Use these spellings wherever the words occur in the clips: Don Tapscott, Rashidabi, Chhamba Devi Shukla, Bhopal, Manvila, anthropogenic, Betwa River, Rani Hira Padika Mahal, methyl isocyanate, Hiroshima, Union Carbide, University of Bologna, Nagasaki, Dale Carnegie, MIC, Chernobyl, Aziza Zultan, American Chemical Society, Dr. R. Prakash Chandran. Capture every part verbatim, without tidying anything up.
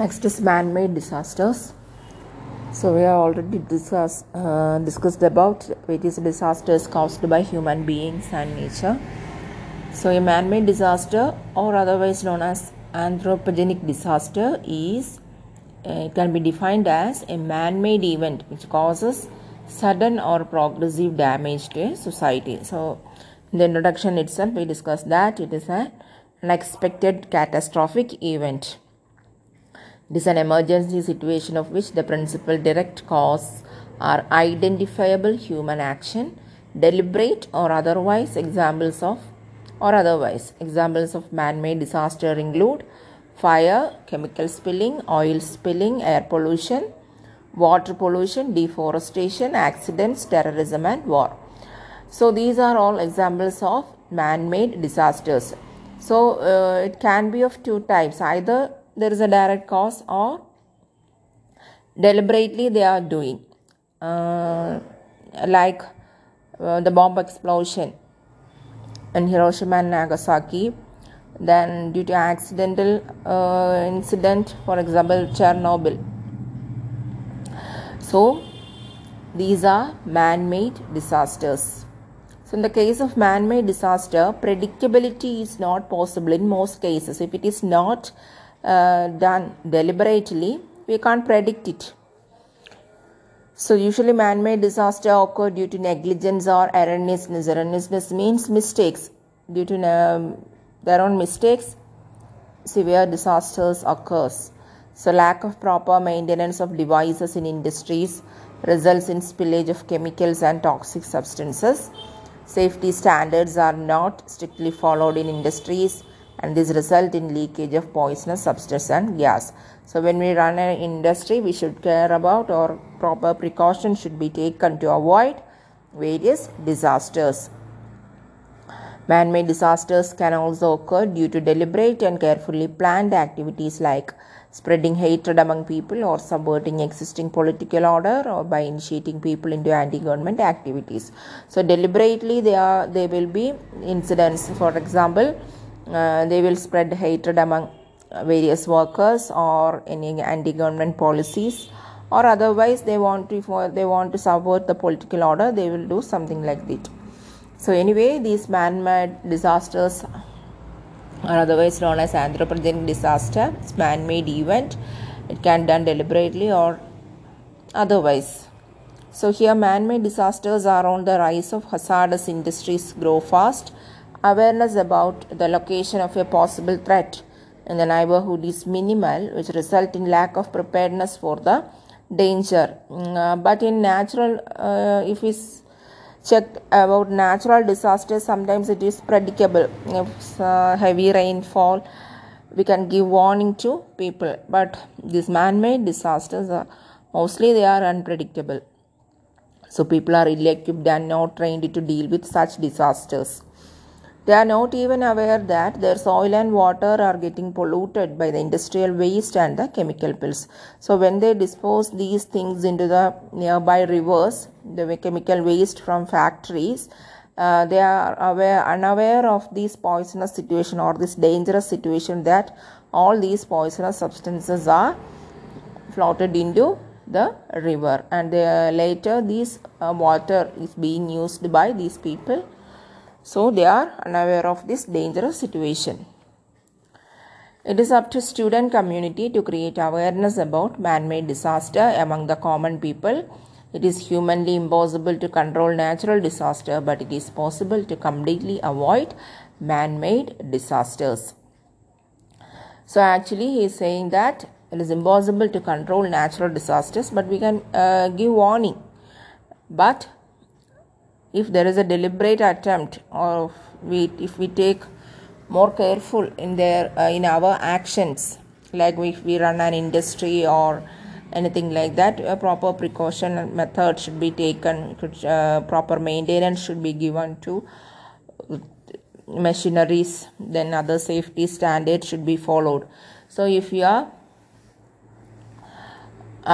Next is man-made disasters. So we have already discuss, uh, discussed about various disasters caused by human beings and nature. So a man-made disaster, or otherwise known as anthropogenic disaster, is uh, it can be defined as a man-made event which causes sudden or progressive damage to society. So in the introduction itself we discussed that it is an unexpected catastrophic event. It is an emergency situation of which the principal direct cause are identifiable human action, deliberate or otherwise. Examples of or otherwise examples of man-made disaster include fire, chemical spilling, oil spilling, air pollution, water pollution, deforestation, accidents, terrorism and war. So these are all examples of man-made disasters. So uh, it can be of two types: either there is a direct cause or deliberately they are doing, uh, like uh, the bomb explosion in Hiroshima and Nagasaki, then due to accidental uh, incident, for example Chernobyl. So these are man-made disasters. So in the case of man-made disaster, predictability is not possible in most cases. If it is not uh, done deliberately, we can't predict it. So usually man-made disaster occur due to negligence or erroneousness. Erroneousness means mistakes. Due to um, their own mistakes, severe disasters occurs. So lack of proper maintenance of devices in industries results in spillage of chemicals and toxic substances. Safety standards are not strictly followed in industries, and this result in leakage of poisonous substance and gas. So when we run an industry, we should care about, or proper precaution should be taken to avoid various disasters. Man-made disasters can also occur due to deliberate and carefully planned activities like spreading hatred among people, or subverting existing political order, or by initiating people into anti-government activities. So deliberately they are, they will be incidents. For example, Uh, they will spread hatred among various workers, or any anti-government policies, or otherwise they want to for they want to subvert the political order. They will do something like that. So anyway, these man-made disasters are otherwise known as anthropogenic disaster. It's man-made event. It can be done deliberately or otherwise. So here, man-made disasters are on the rise. Of hazardous industries grow fast. Awareness about the location of a possible threat in the neighborhood is minimal, which results in lack of preparedness for the danger. Uh, but in natural, uh, if we check about natural disasters, sometimes it is predictable. If uh, heavy rainfall, we can give warning to people. But these man-made disasters, are, mostly they are unpredictable. So people are ill-equipped and not trained to deal with such disasters. They are not even aware that their soil and water are getting polluted by the industrial waste and the chemical pills. So when they dispose these things into the nearby rivers, the chemical waste from factories, uh, they are aware, unaware of this poisonous situation or this dangerous situation that all these poisonous substances are floated into the river. And they, later this uh, water is being used by these people. So they are unaware of this dangerous situation. It is up to student community to create awareness about man-made disaster among the common people. It is humanly impossible to control natural disaster, but it is possible to completely avoid man-made disasters. So actually he is saying that it is impossible to control natural disasters, but we can uh, give warning. But if there is a deliberate attempt, or if we, if we take more careful in their uh, in our actions, like if we run an industry or anything like that, a proper precaution method should be taken, uh, proper maintenance should be given to machineries, then other safety standards should be followed. So if you are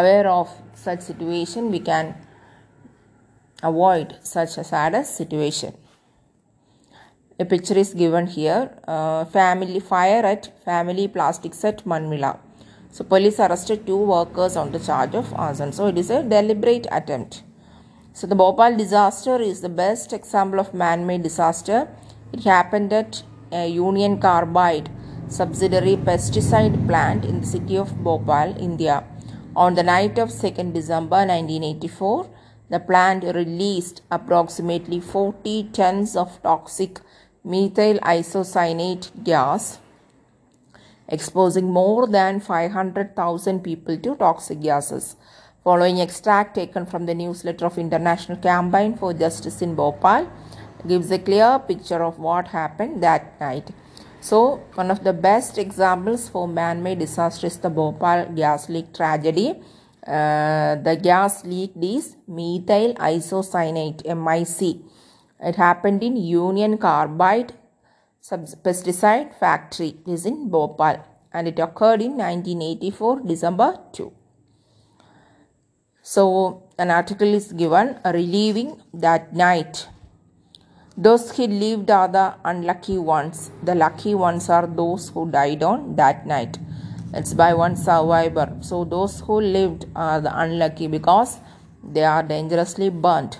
aware of such situation, we can avoid such a sad situation. A picture is given here. Uh, family fire at family plastics at Manvila. So police arrested two workers on the charge of arson. So it is a deliberate attempt. So the Bhopal disaster is the best example of man-made disaster. It happened at a Union Carbide subsidiary pesticide plant in the city of Bhopal, India. On the night of second December nineteen eighty-four, the plant released approximately forty tons of toxic methyl isocyanate gas, exposing more than five hundred thousand people to toxic gases. Following extract taken from the newsletter of International Campaign for Justice in Bhopal gives a clear picture of what happened that night. So, one of the best examples for man-made disaster is the Bhopal gas leak tragedy. Uh, the gas leak is methyl isocyanate, M I C. It happened in Union Carbide pesticide factory. It is in Bhopal and it occurred in nineteen eighty-four, December second. So, an article is given, relieving that night. Those who lived are the unlucky ones. The lucky ones are those who died on that night. It's by one survivor. So those who lived are the unlucky because they are dangerously burnt.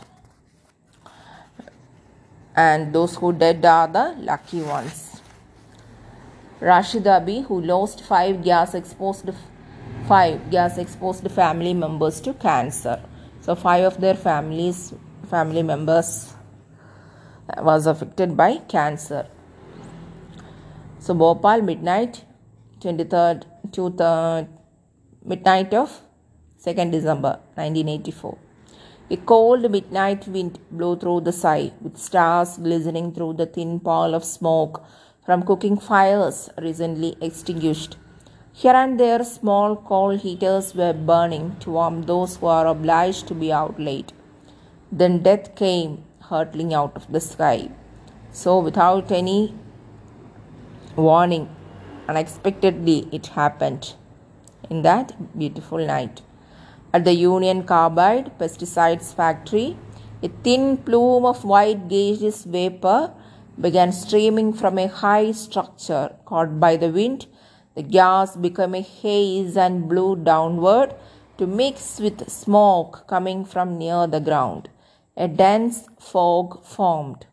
And those who died are the lucky ones. Rashidabi, who lost five gas exposed five gas exposed family members to cancer. So five of their families family members was affected by cancer. So Bhopal, midnight, twenty-third to the midnight of second December nineteen eighty-four. A cold midnight wind blew through the sky with stars glistening through the thin pall of smoke from cooking fires recently extinguished. Here and there, small coal heaters were burning to warm those who are obliged to be out late. Then death came hurtling out of the sky. So without any warning, unexpectedly it happened in that beautiful night. At the Union Carbide pesticides factory, a thin plume of white gaseous vapor began streaming from a high structure. Caught by the wind, the gas became a haze and blew downward to mix with smoke coming from near the ground. A dense fog formed.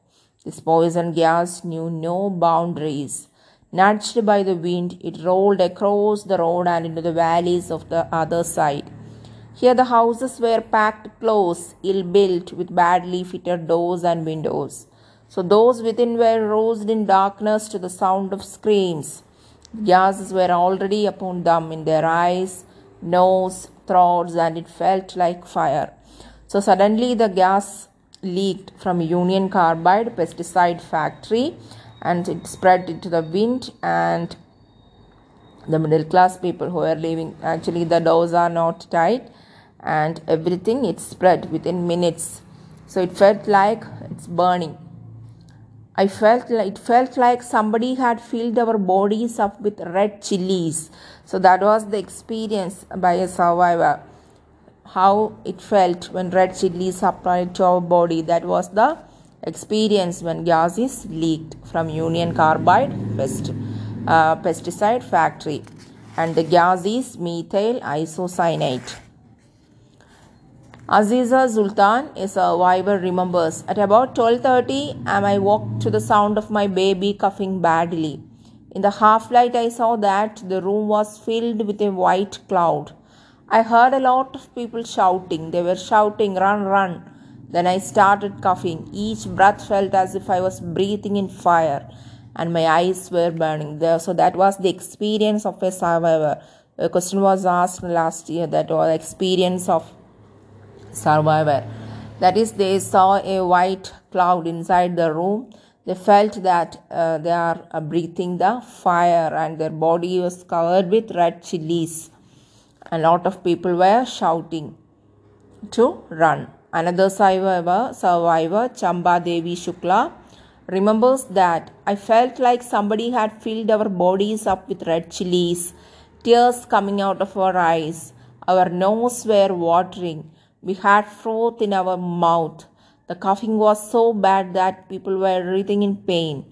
This poison gas knew no boundaries. Nudged by the wind, it rolled across the road and into the valleys of the other side. Here the houses were packed close, ill-built, with badly fitted doors and windows. So those within were roused in darkness to the sound of screams. Gases were already upon them in their eyes, nose, throats, and it felt like fire. So suddenly the gas leaked from Union Carbide pesticide factory and it spread into the wind, and the middle class people who were living, actually the doors are not tight and everything, it spread within minutes. So it felt like it's burning. I felt like, it felt like somebody had filled our bodies up with red chilies. So that was the experience by a survivor. How it felt when red chilies applied to our body. That was the experience when gas is leaked from Union Carbide pest, uh, pesticide factory, and the gas is methyl isocyanate. Aziza Zultan, a survivor, remembers, at about twelve thirty, I woke to the sound of my baby coughing badly. In the half light, I saw that the room was filled with a white cloud. I heard a lot of people shouting. They were shouting, run, run. Then I started coughing. Each breath felt as if I was breathing in fire and my eyes were burning. So that was the experience of a survivor. A question was asked last year, that was the experience of survivor. That is, they saw a white cloud inside the room. They felt that uh, they are uh, breathing the fire and their body was covered with red chilies. A lot of people were shouting to run. Another survivor, survivor, Chhamba Devi Shukla, remembers that I felt like somebody had filled our bodies up with red chilies, tears coming out of our eyes. Our noses were watering. We had froth in our mouth. The coughing was so bad that people were breathing in pain.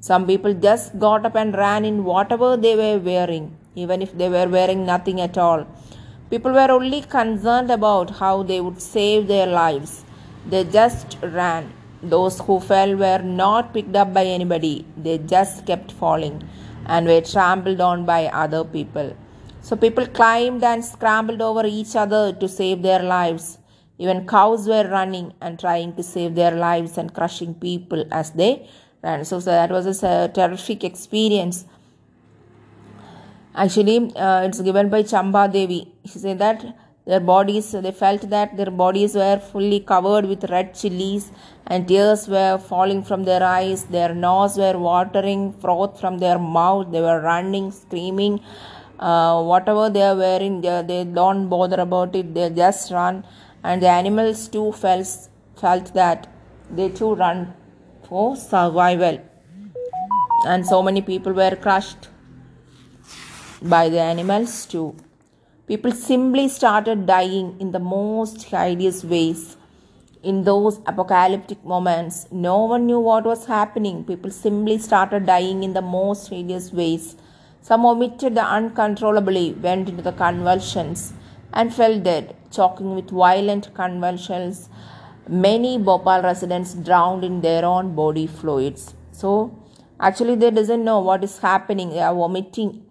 Some people just got up and ran in whatever they were wearing. even if they were wearing nothing at all. People were only concerned about how they would save their lives. They just ran. Those who fell were not picked up by anybody. They just kept falling and were trampled on by other people. So people climbed and scrambled over each other to save their lives. Even cows were running and trying to save their lives and crushing people as they ran. So, so that was a terrific experience. Actually, uh, it's given by Chhamba Devi. She said that their bodies, they felt that their bodies were fully covered with red chilies and tears were falling from their eyes. Their noses were watering, froth from their mouth. They were running, screaming. Uh, whatever they are wearing, they, they don't bother about it, they just run. And the animals too felt, felt that they too run for survival. And so many people were crushed by the animals too. People simply started dying in the most hideous ways. In those apocalyptic moments, no one knew what was happening. People simply started dying in the most hideous ways. Some vomited uncontrollably, went into the convulsions, and fell dead, choking with violent convulsions. Many Bhopal residents drowned in their own body fluids. So, actually, they doesn't know what is happening. They are vomiting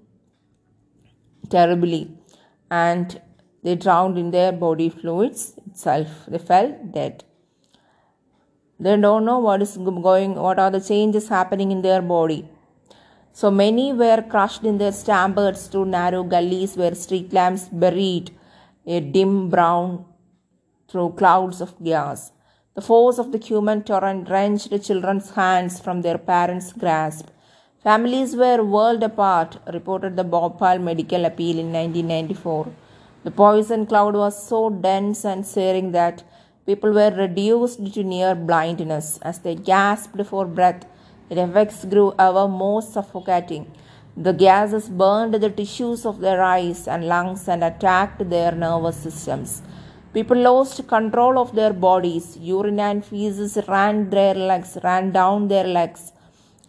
terribly, and they drowned in their body fluids itself. They fell dead. They don't know what is going. What are the changes happening in their body? So many were crushed in their stambards through narrow gullies where street lamps buried a dim brown through clouds of gas. The force of the human torrent wrenched children's hands from their parents' grasp. Families were whirled apart, reported the Bhopal Medical Appeal in nineteen ninety-four. The poison cloud was so dense and searing that people were reduced to near blindness as they gasped for breath. The effects grew ever more suffocating. The gases burned the tissues of their eyes and lungs and attacked their nervous systems. People lost control of their bodies. Urine and feces ran their legs, ran down their legs.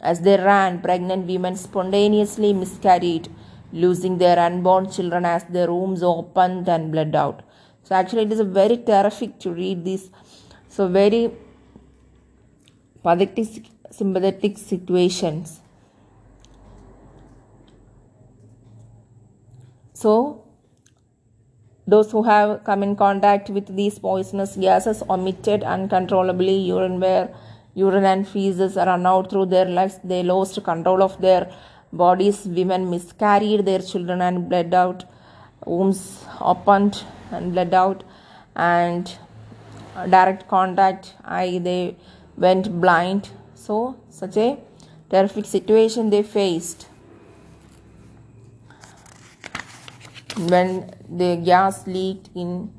As they ran, pregnant women spontaneously miscarried, losing their unborn children as their wombs opened and bled out. So actually it is very terrific to read this. So very pathetic, sympathetic situations. So, those who have come in contact with these poisonous gases omitted uncontrollably, urine where urine and feces run out through their legs. They lost control of their bodies. Women miscarried their children and bled out. Wombs opened and bled out. And direct contact, I they went blind. So, such a terrific situation they faced when the gas leaked in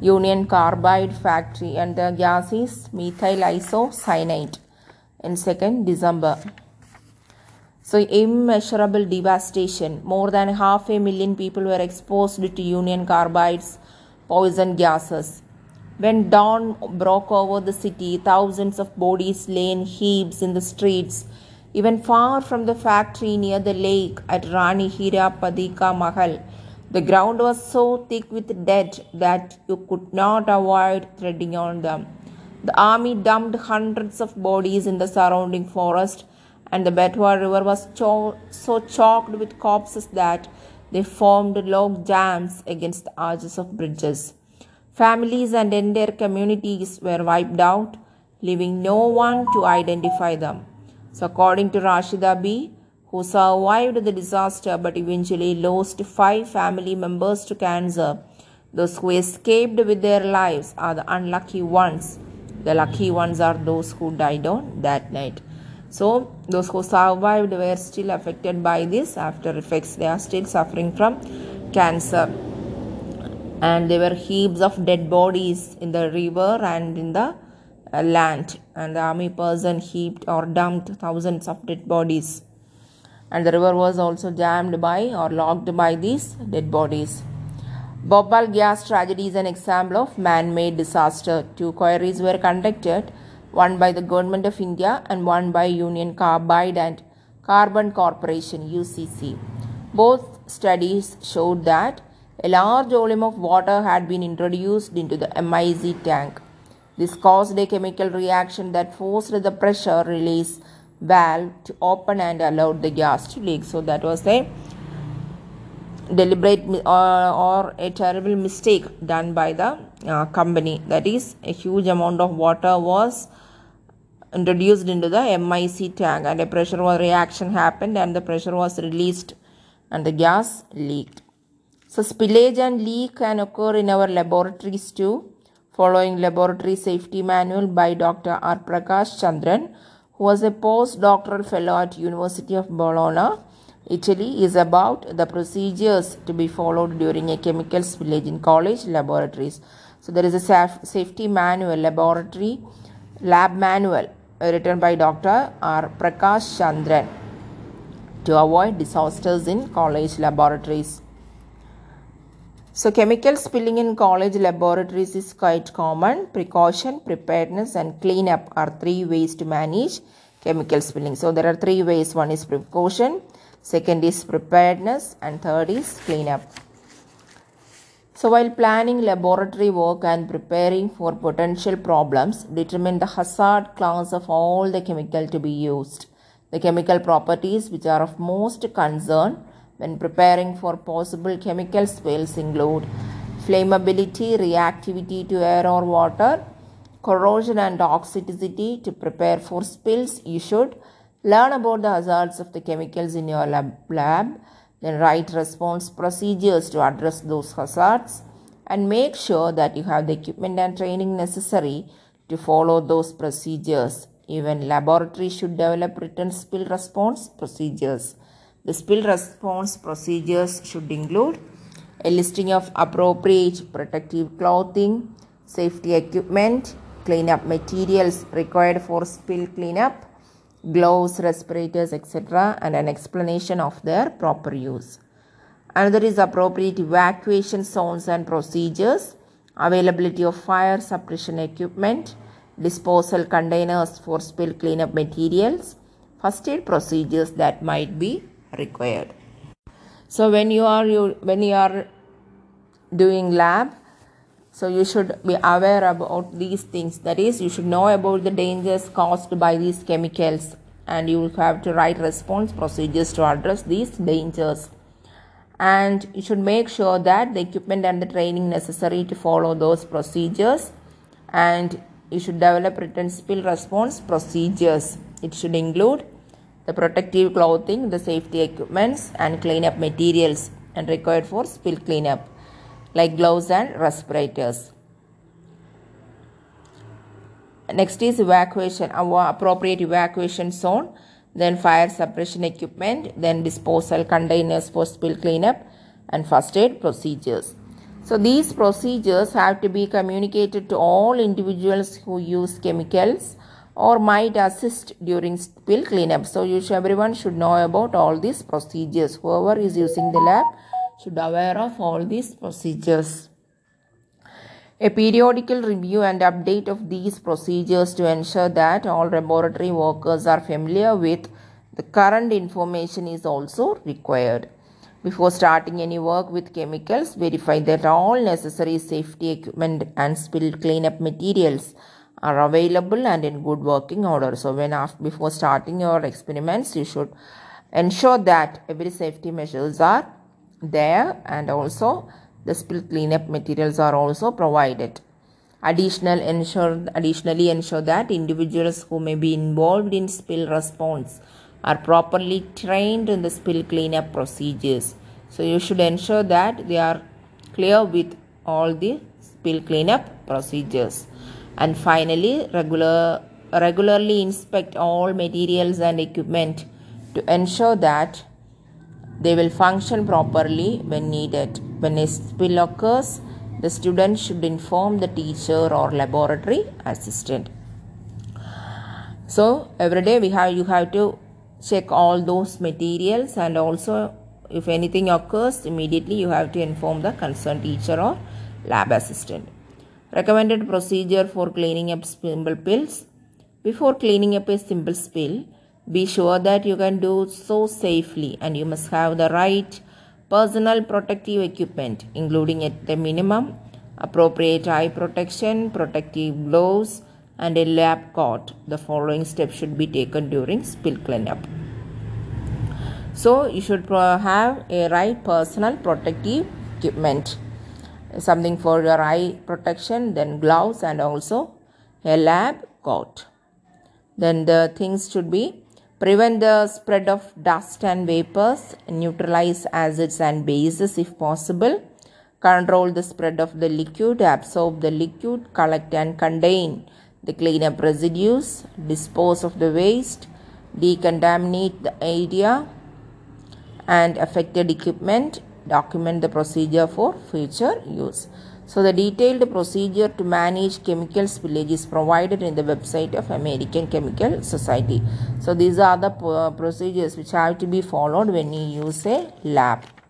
Union Carbide factory, and the gas is methyl isocyanate on second December. So, immeasurable devastation. More than half a million people were exposed to Union Carbide's poison gases. When dawn broke over the city, thousands of bodies lay in heaps in the streets. Even far from the factory near the lake at Rani Hira Padika Mahal, the ground was so thick with dead that you could not avoid treading on them. The army dumped hundreds of bodies in the surrounding forest, and the Betwa River was cho- so choked with corpses that they formed log jams against the arches of bridges. Families and entire communities were wiped out, leaving no one to identify them. So according to Rashidabi, who survived the disaster but eventually lost five family members to cancer, those who escaped with their lives are the unlucky ones. The lucky ones are those who died on that night. So those who survived were still affected by this after effects. They are still suffering from cancer. And there were heaps of dead bodies in the river and in the uh, land. And the army person heaped or dumped thousands of dead bodies. And the river was also jammed by or locked by these dead bodies. Bhopal gas tragedy is an example of man-made disaster. Two queries were conducted, one by the Government of India and one by Union Carbide and Carbon Corporation, U C C. Both studies showed that a large volume of water had been introduced into the M I C tank. This caused a chemical reaction that forced the pressure release valve to open and allowed the gas to leak. So that was a deliberate uh, or a terrible mistake done by the uh, company. That is, a huge amount of water was introduced into the M I C tank and a pressure reaction happened and the pressure was released and the gas leaked. So spillage and leak can occur in our laboratories too. Following laboratory safety manual by Doctor R. Prakash Chandran, who was a postdoctoral fellow at University of Bologna, Italy, is about the procedures to be followed during a chemical spillage in college laboratories. So there is a saf- safety manual, laboratory lab manual written by Doctor R. Prakash Chandran to avoid disasters in college laboratories. So chemical spilling in college laboratories is quite common. Precaution, preparedness and cleanup are three ways to manage chemical spilling. So there are three ways. One is precaution, second is preparedness and third is cleanup. So while planning laboratory work and preparing for potential problems, determine the hazard class of all the chemical to be used. The chemical properties which are of most concern when preparing for possible chemical spills include flammability, reactivity to air or water, corrosion and toxicity. To prepare for spills, you should learn about the hazards of the chemicals in your lab, lab, then write response procedures to address those hazards, and make sure that you have the equipment and training necessary to follow those procedures. Even laboratories should develop written spill response procedures. The spill response procedures should include a listing of appropriate protective clothing, safety equipment, cleanup materials required for spill cleanup, gloves, respirators, et cetera, and an explanation of their proper use. Another is appropriate evacuation zones and procedures, availability of fire suppression equipment, disposal containers for spill cleanup materials, first aid procedures that might be required. So when you are you when you are doing lab, so you should be aware about these things. That is, you should know about the dangers caused by these chemicals and you will have to write response procedures to address these dangers, and you should make sure that the equipment and the training necessary to follow those procedures, and you should develop written spill response procedures. It should include the protective clothing, the safety equipments and cleanup materials and required for spill cleanup like gloves and respirators. Next is evacuation, our appropriate evacuation zone, then fire suppression equipment, then disposal containers for spill cleanup and first aid procedures. So these procedures have to be communicated to all individuals who use chemicals or might assist during spill cleanup. So you should, everyone should know about all these procedures. Whoever is using the lab should be aware of all these procedures. A periodical review and update of these procedures to ensure that all laboratory workers are familiar with the current information is also required. Before starting any work with chemicals, verify that all necessary safety equipment and spill cleanup materials are available and in good working order. So when after, before starting your experiments, you should ensure that every safety measures are there and also the spill cleanup materials are also provided. Additional ensure, additionally ensure that individuals who may be involved in spill response are properly trained in the spill cleanup procedures. So you should ensure that they are clear with all the spill cleanup procedures. And finally, regular, regularly inspect all materials and equipment to ensure that they will function properly when needed. When a spill occurs, the student should inform the teacher or laboratory assistant. So every day we have you have to check all those materials, and also if anything occurs, immediately you have to inform the concerned teacher or lab assistant. Recommended procedure for cleaning up simple spills. Before cleaning up a simple spill, be sure that you can do so safely and you must have the right personal protective equipment, including at the minimum appropriate eye protection, protective gloves, and a lab coat. The following steps should be taken during spill cleanup. So you should have a right personal protective equipment, something for your eye protection, then gloves and also a lab coat. Then the things should be: prevent the spread of dust and vapors, neutralize acids and bases if possible, control the spread of the liquid, absorb the liquid, collect and contain the cleanup residues, dispose of the waste, decontaminate the area and affected equipment, document the procedure for future use. So the detailed procedure to manage chemical spillage is provided in the website of American Chemical Society. So these are the procedures which have to be followed when you use a lab.